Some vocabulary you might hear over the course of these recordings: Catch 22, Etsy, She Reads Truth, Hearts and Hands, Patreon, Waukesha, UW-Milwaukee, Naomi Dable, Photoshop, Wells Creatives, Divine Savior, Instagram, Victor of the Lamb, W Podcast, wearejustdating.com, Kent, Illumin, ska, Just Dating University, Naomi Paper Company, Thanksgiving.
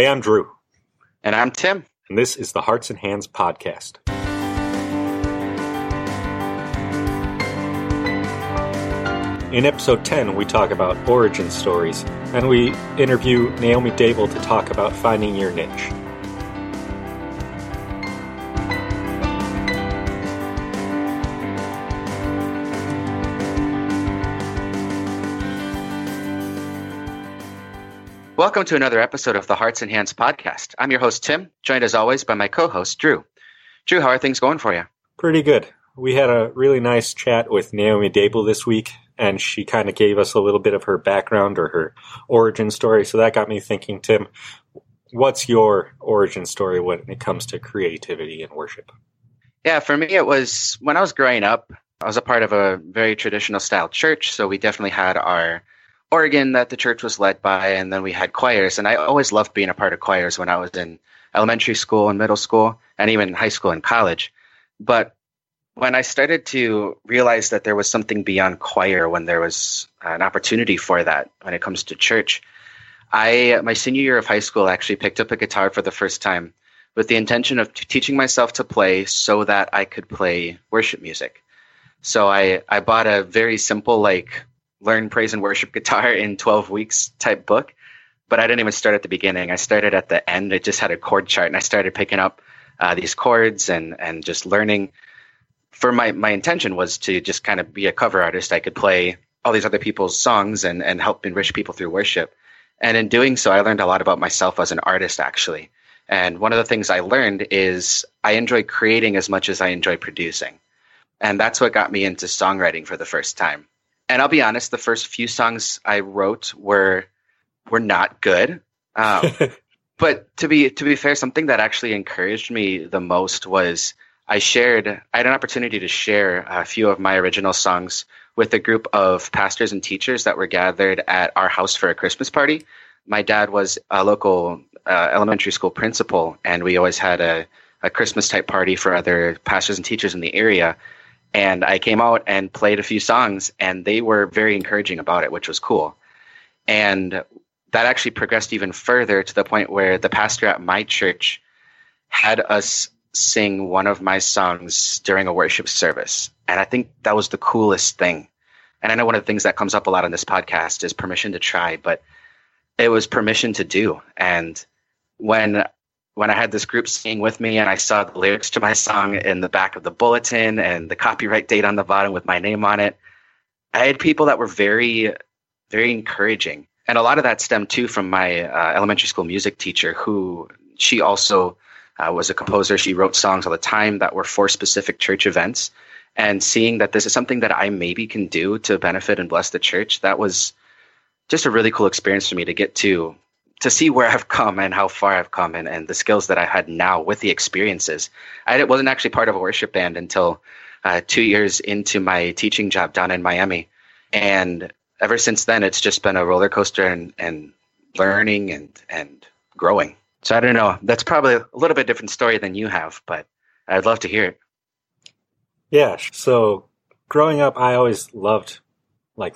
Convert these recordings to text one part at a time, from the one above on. Hey, I'm Drew. And I'm Tim. And this is the Hearts and Hands podcast. In episode 10, we talk about origin stories, and we interview Naomi Dable to talk about finding your niche. Welcome to another episode of the Hearts and Hands podcast. I'm your host, Tim, joined as always by my co-host, Drew. Drew, how are things going for you? Pretty good. We had a really nice chat with Naomi Dable this week, and she kind of gave us a little bit of her background or her origin story. So that got me thinking, Tim, what's your origin story when it comes to creativity and worship? Yeah, for me, it was when I was growing up, I was a part of a very traditional style church. So we definitely had our organ that the church was led by, and then we had choirs, and I always loved being a part of choirs when I was in elementary school and middle school and even high school and college. But when I started to realize that there was something beyond choir, when there was an opportunity for that when it comes to church, my senior year of high school actually picked up a guitar for the first time with the intention of teaching myself to play so that I could play worship music. So I bought a very simple, like, Learn Praise and Worship Guitar in 12 Weeks type book. But I didn't even start at the beginning. I started at the end. It just had a chord chart, and I started picking up these chords and just learning. For my intention was to just kind of be a cover artist. I could play all these other people's songs and help enrich people through worship. And in doing so, I learned a lot about myself as an artist, actually. And one of the things I learned is I enjoy creating as much as I enjoy producing. And that's what got me into songwriting for the first time. And I'll be honest, the first few songs I wrote were not good. But to be fair, something that actually encouraged me the most was I had an opportunity to share a few of my original songs with a group of pastors and teachers that were gathered at our house for a Christmas party. My dad was a local elementary school principal, and we always had a Christmas-type party for other pastors and teachers in the area. And I came out and played a few songs, and they were very encouraging about it, which was cool. And that actually progressed even further to the point where the pastor at my church had us sing one of my songs during a worship service. And I think that was the coolest thing. And I know one of the things that comes up a lot on this podcast is permission to try, but it was permission to do. And when I had this group singing with me, and I saw the lyrics to my song in the back of the bulletin and the copyright date on the bottom with my name on it, I had people that were very, very encouraging. And a lot of that stemmed too from my elementary school music teacher, who she also was a composer. She wrote songs all the time that were for specific church events. And seeing that this is something that I maybe can do to benefit and bless the church, that was just a really cool experience for me to get to see where I've come and how far I've come and the skills that I had now with the experiences. I wasn't actually part of a worship band until 2 years into my teaching job down in Miami. And ever since then, it's just been a roller coaster and learning and growing. So I don't know. That's probably a little bit different story than you have, but I'd love to hear it. Yeah. So growing up, I always loved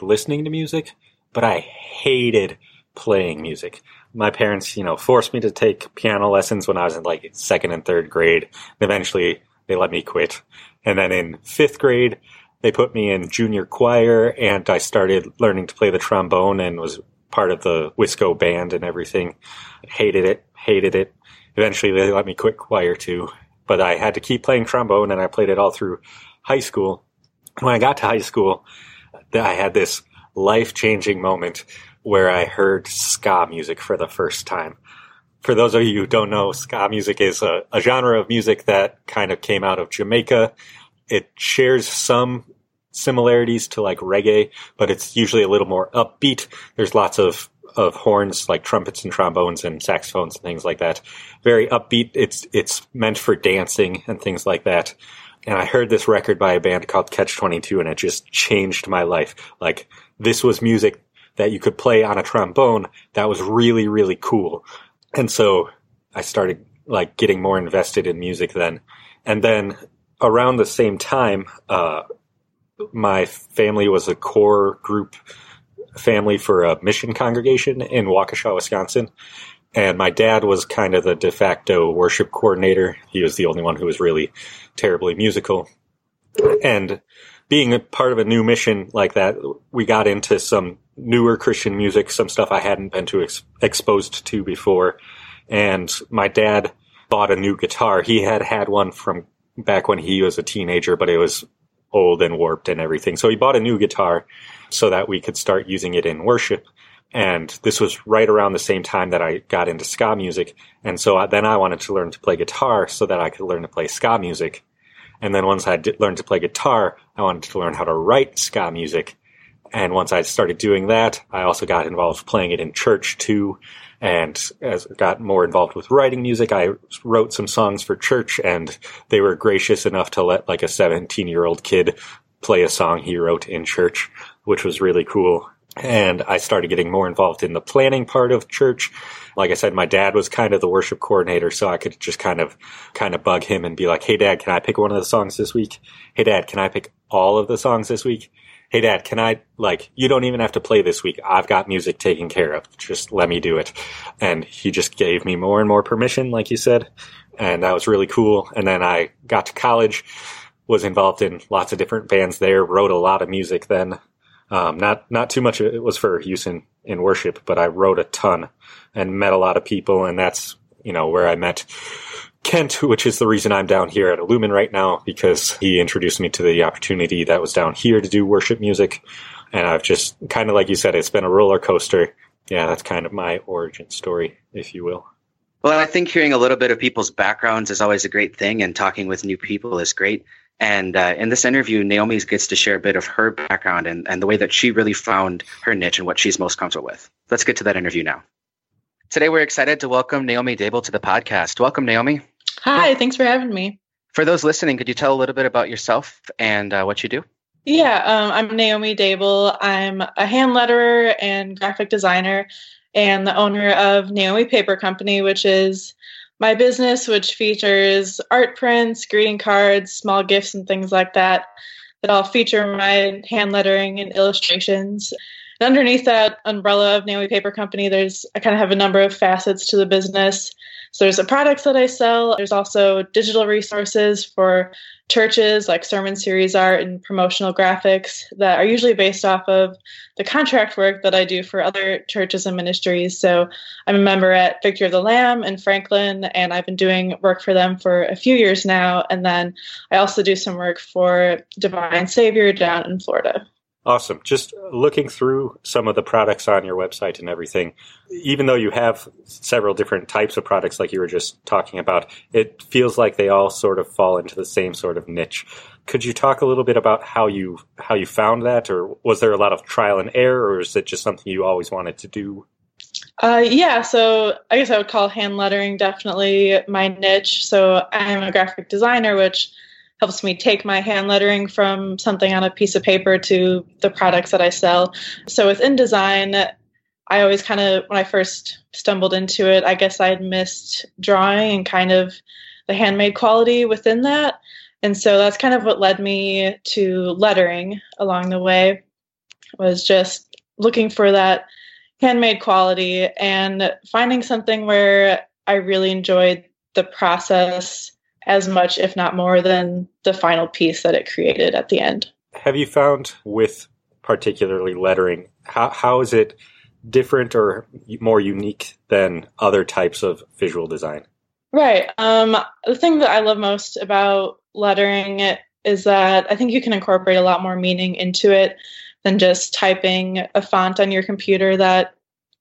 listening to music, but I hated playing music. My parents, forced me to take piano lessons when I was in second and third grade. And eventually, they let me quit. And then in fifth grade, they put me in junior choir, and I started learning to play the trombone and was part of the Wisco band and everything. Hated it. Eventually, they let me quit choir too. But I had to keep playing trombone, and I played it all through high school. When I got to high school, I had this life-changing moment where I heard ska music for the first time. For those of you who don't know, ska music is a genre of music that kind of came out of Jamaica. It shares some similarities to reggae, but it's usually a little more upbeat. There's lots of horns, like trumpets and trombones and saxophones and things like that. Very upbeat. It's meant for dancing and things like that. And I heard this record by a band called Catch 22, and it just changed my life. This was music that you could play on a trombone, that was really, really cool. And so I started getting more invested in music then. And then around the same time, my family was a core group family for a mission congregation in Waukesha, Wisconsin. And my dad was kind of the de facto worship coordinator. He was the only one who was really terribly musical. And being a part of a new mission like that, we got into some newer Christian music, some stuff I hadn't been too exposed to before. And my dad bought a new guitar. He had one from back when he was a teenager, but it was old and warped and everything. So he bought a new guitar so that we could start using it in worship. And this was right around the same time that I got into ska music. And so then I wanted to learn to play guitar so that I could learn to play ska music. And then once I learned to play guitar, I wanted to learn how to write ska music. And once I started doing that, I also got involved playing it in church too. And as I got more involved with writing music, I wrote some songs for church, and they were gracious enough to let like a 17-year-old kid play a song he wrote in church, which was really cool. And I started getting more involved in the planning part of church. Like I said, my dad was kind of the worship coordinator, so I could just kind of bug him and be like, hey, Dad, can I pick one of the songs this week? Hey, Dad, can I pick all of the songs this week? Hey, Dad, can I, like, you don't even have to play this week. I've got music taken care of. Just let me do it. And he just gave me more and more permission, like you said. And that was really cool. And then I got to college, was involved in lots of different bands there, wrote a lot of music then. Not too much of it was for use in worship, but I wrote a ton and met a lot of people, and that's, you know, where I met Kent, which is the reason I'm down here at Illumin right now, because he introduced me to the opportunity that was down here to do worship music. And I've just, kind of like you said, it's been a roller coaster. Yeah, that's kind of my origin story, if you will. Well, I think hearing a little bit of people's backgrounds is always a great thing, and talking with new people is great. And in this interview, Naomi gets to share a bit of her background and the way that she really found her niche and what she's most comfortable with. Let's get to that interview now. Today, we're excited to welcome Naomi Dable to the podcast. Welcome, Naomi. Hi, thanks for having me. For those listening, could you tell a little bit about yourself and what you do? Yeah, I'm Naomi Dable. I'm a hand letterer and graphic designer and the owner of Naomi Paper Company, which is my business, which features art prints, greeting cards, small gifts, and things like that, that all feature my hand lettering and illustrations. And underneath that umbrella of Naomi Paper Company, I kind of have a number of facets to the business. So there's the products that I sell. There's also digital resources for churches, like sermon series art and promotional graphics that are usually based off of the contract work that I do for other churches and ministries. So I'm a member at Victor of the Lamb in Franklin, and I've been doing work for them for a few years now. And then I also do some work for Divine Savior down in Florida. Awesome. Just looking through some of the products on your website and everything, even though you have several different types of products like you were just talking about, it feels like they all sort of fall into the same sort of niche. Could you talk a little bit about how you found that, or was there a lot of trial and error, or is it just something you always wanted to do? Yeah, so I guess I would call hand lettering definitely my niche. So I'm a graphic designer, which helps me take my hand lettering from something on a piece of paper to the products that I sell. So within design, I always kind of, when I first stumbled into it, I guess I had missed drawing and kind of the handmade quality within that. And so that's kind of what led me to lettering along the way, was just looking for that handmade quality and finding something where I really enjoyed the process as much, if not more, than the final piece that it created at the end. Have you found with particularly lettering, how is it different or more unique than other types of visual design? Right. The thing that I love most about lettering is that I think you can incorporate a lot more meaning into it than just typing a font on your computer that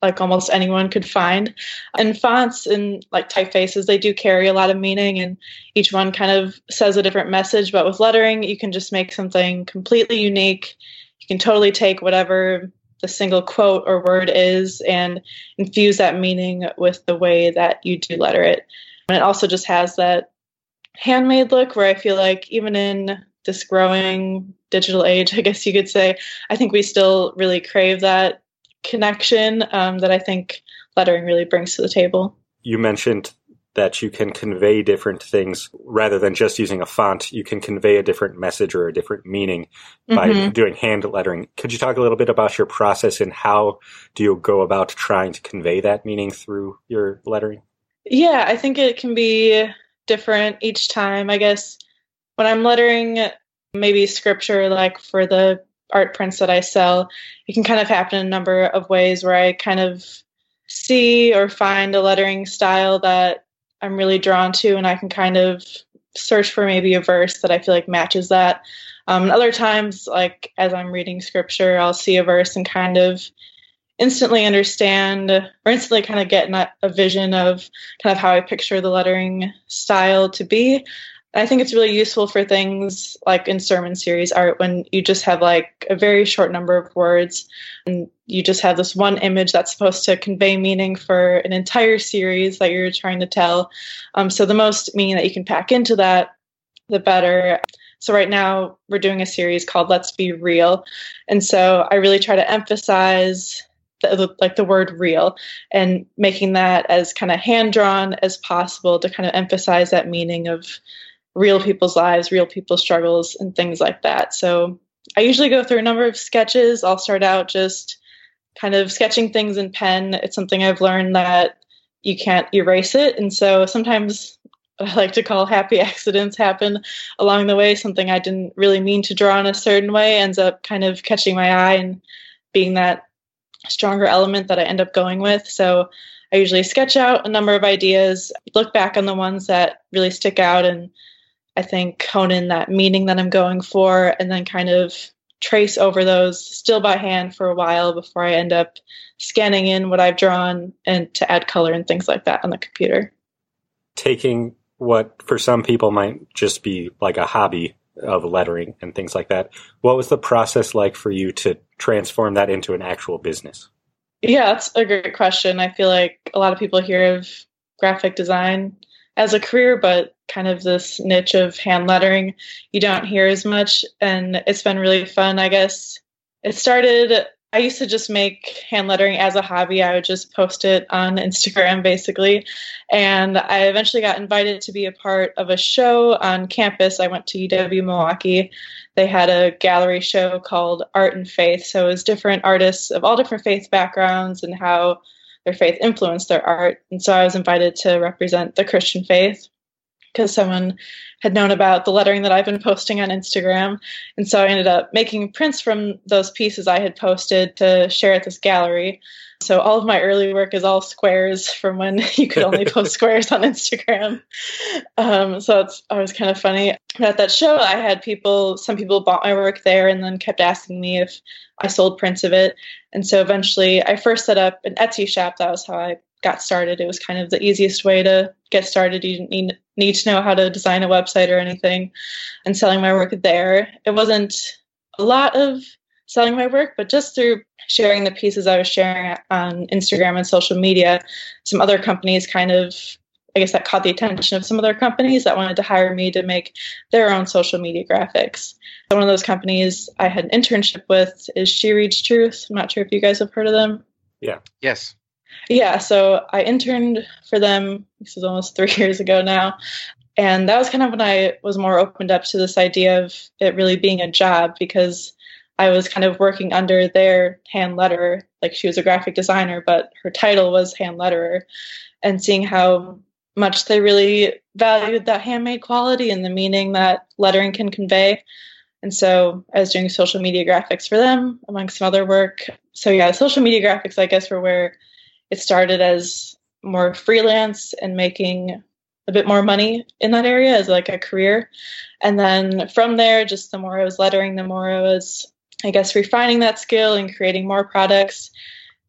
like almost anyone could find. And fonts and like typefaces, they do carry a lot of meaning, and each one kind of says a different message. But with lettering, you can just make something completely unique. You can totally take whatever the single quote or word is and infuse that meaning with the way that you do letter it. And it also just has that handmade look where I feel like even in this growing digital age, I guess you could say, I think we still really crave that connection that I think lettering really brings to the table. You mentioned that you can convey different things rather than just using a font. You can convey a different message or a different meaning by doing hand lettering. Could you talk a little bit about your process and how do you go about trying to convey that meaning through your lettering? Yeah, I think it can be different each time. I guess when I'm lettering maybe scripture, like for the art prints that I sell, it can kind of happen in a number of ways where I kind of see or find a lettering style that I'm really drawn to, and I can kind of search for maybe a verse that I feel like matches that. Other times, like as I'm reading scripture, I'll see a verse and kind of instantly understand or instantly kind of get a vision of kind of how I picture the lettering style to be. And I think it's really useful for things like in sermon series art when you just have like a very short number of words and you just have this one image that's supposed to convey meaning for an entire series that you're trying to tell. So the most meaning that you can pack into that, the better. So right now we're doing a series called Let's Be Real. And so I really try to emphasize the word real and making that as kind of hand-drawn as possible to kind of emphasize that meaning of real people's lives, real people's struggles, and things like that. So I usually go through a number of sketches. I'll start out just kind of sketching things in pen. It's something I've learned that you can't erase it. And so sometimes what I like to call happy accidents happen along the way. Something I didn't really mean to draw in a certain way ends up kind of catching my eye and being that stronger element that I end up going with. So I usually sketch out a number of ideas, look back on the ones that really stick out, and I think hone in that meaning that I'm going for, and then kind of trace over those still by hand for a while before I end up scanning in what I've drawn and to add color and things like that on the computer. Taking what for some people might just be like a hobby of lettering and things like that, what was the process like for you to transform that into an actual business? Yeah, that's a great question. I feel like a lot of people hear of graphic design as a career, but kind of this niche of hand lettering, you don't hear as much. And it's been really fun, I guess. It started, I used to just make hand lettering as a hobby. I would just post it on Instagram, basically. And I eventually got invited to be a part of a show on campus. I went to UW-Milwaukee. They had a gallery show called Art and Faith. So it was different artists of all different faith backgrounds and how their faith influenced their art. And so I was invited to represent the Christian faith because someone had known about the lettering that I've been posting on Instagram. And so I ended up making prints from those pieces I had posted to share at this gallery. So all of my early work is all squares from when you could only post squares on Instagram. So it's always kind of funny. At that show, I had people, some people bought my work there and then kept asking me if I sold prints of it. And so eventually I first set up an Etsy shop. That was how I got started. It was kind of the easiest way to get started. You didn't need to know how to design a website or anything, and selling my work there. It wasn't a lot of selling my work, but just through sharing the pieces I was sharing on Instagram and social media, some other companies kind of, I guess that caught the attention of some other companies that wanted to hire me to make their own social media graphics. So one of those companies I had an internship with is She Reads Truth. I'm not sure if you guys have heard of them. Yeah. Yes. Yeah, so I interned for them, this is almost 3 years ago now, and that was kind of when I was more opened up to this idea of it really being a job, because I was kind of working under their hand letterer. Like, she was a graphic designer, but her title was hand letterer, and seeing how much they really valued that handmade quality and the meaning that lettering can convey. And so I was doing social media graphics for them, among some other work. So yeah, social media graphics, I guess, were where it started as more freelance and making a bit more money in that area as like a career. And then from there, just the more I was lettering, the more I was, I guess, refining that skill and creating more products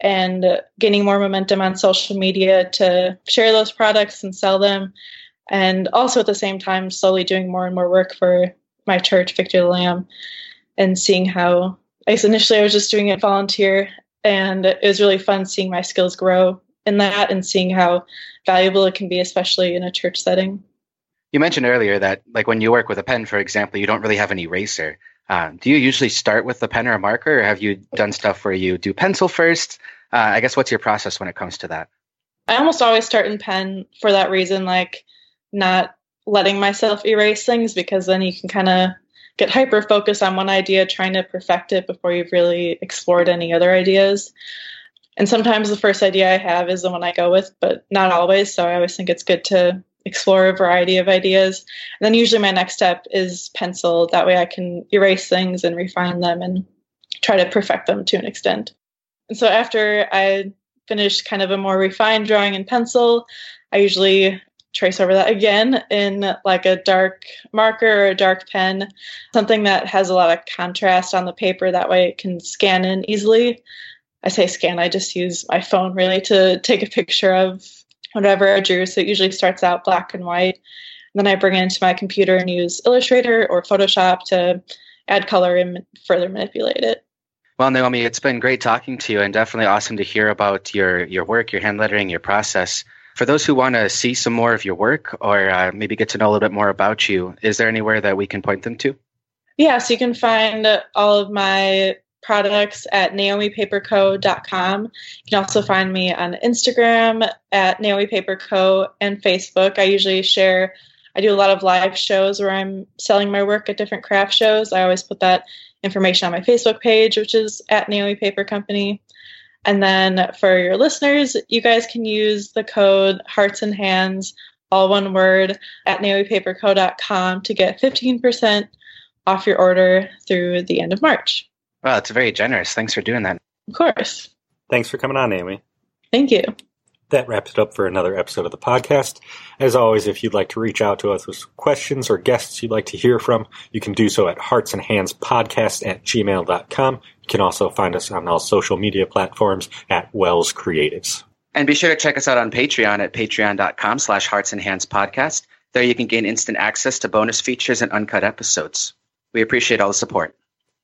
and gaining more momentum on social media to share those products and sell them. And also at the same time, slowly doing more and more work for my church, Victor of the Lamb, and seeing how, I guess initially I was just doing it volunteer. And it was really fun seeing my skills grow in that and seeing how valuable it can be, especially in a church setting. You mentioned earlier that, like, when you work with a pen, for example, you don't really have an eraser. Do you usually start with a pen or a marker, or have you done stuff where you do pencil first? I guess, what's your process when it comes to that? I almost always start in pen for that reason, like not letting myself erase things, because then you can kind of get hyper focused on one idea, trying to perfect it before you've really explored any other ideas. And sometimes the first idea I have is the one I go with, but not always. So I always think it's good to explore a variety of ideas. And then usually my next step is pencil. That way I can erase things and refine them and try to perfect them to an extent. And so after I finish kind of a more refined drawing in pencil, I usually trace over that again in like a dark marker or a dark pen, something that has a lot of contrast on the paper. That way it can scan in easily. I say scan, I just use my phone really to take a picture of whatever I drew. So it usually starts out black and white. And then I bring it into my computer and use Illustrator or Photoshop to add color and further manipulate it. Well, Naomi, it's been great talking to you, and definitely awesome to hear about your work, your hand lettering, your process. For those who want to see some more of your work or maybe get to know a little bit more about you, is there anywhere that we can point them to? Yeah, so you can find all of my products at naomipaperco.com. You can also find me on Instagram at naomipaperco and Facebook. I do a lot of live shows where I'm selling my work at different craft shows. I always put that information on my Facebook page, which is at Naomi Paper Company. And then for your listeners, you guys can use the code Hearts and Hands, all one word, at naomipaperco.com to get 15% off your order through the end of March. Wow, that's very generous. Thanks for doing that. Of course. Thanks for coming on, Naomi. Thank you. That wraps it up for another episode of the podcast. As always, if you'd like to reach out to us with questions or guests you'd like to hear from, you can do so at heartsandhandspodcast@gmail.com. You can also find us on all social media platforms at Wells Creatives. And be sure to check us out on Patreon at patreon.com/heartsandhandspodcast. There you can gain instant access to bonus features and uncut episodes. We appreciate all the support.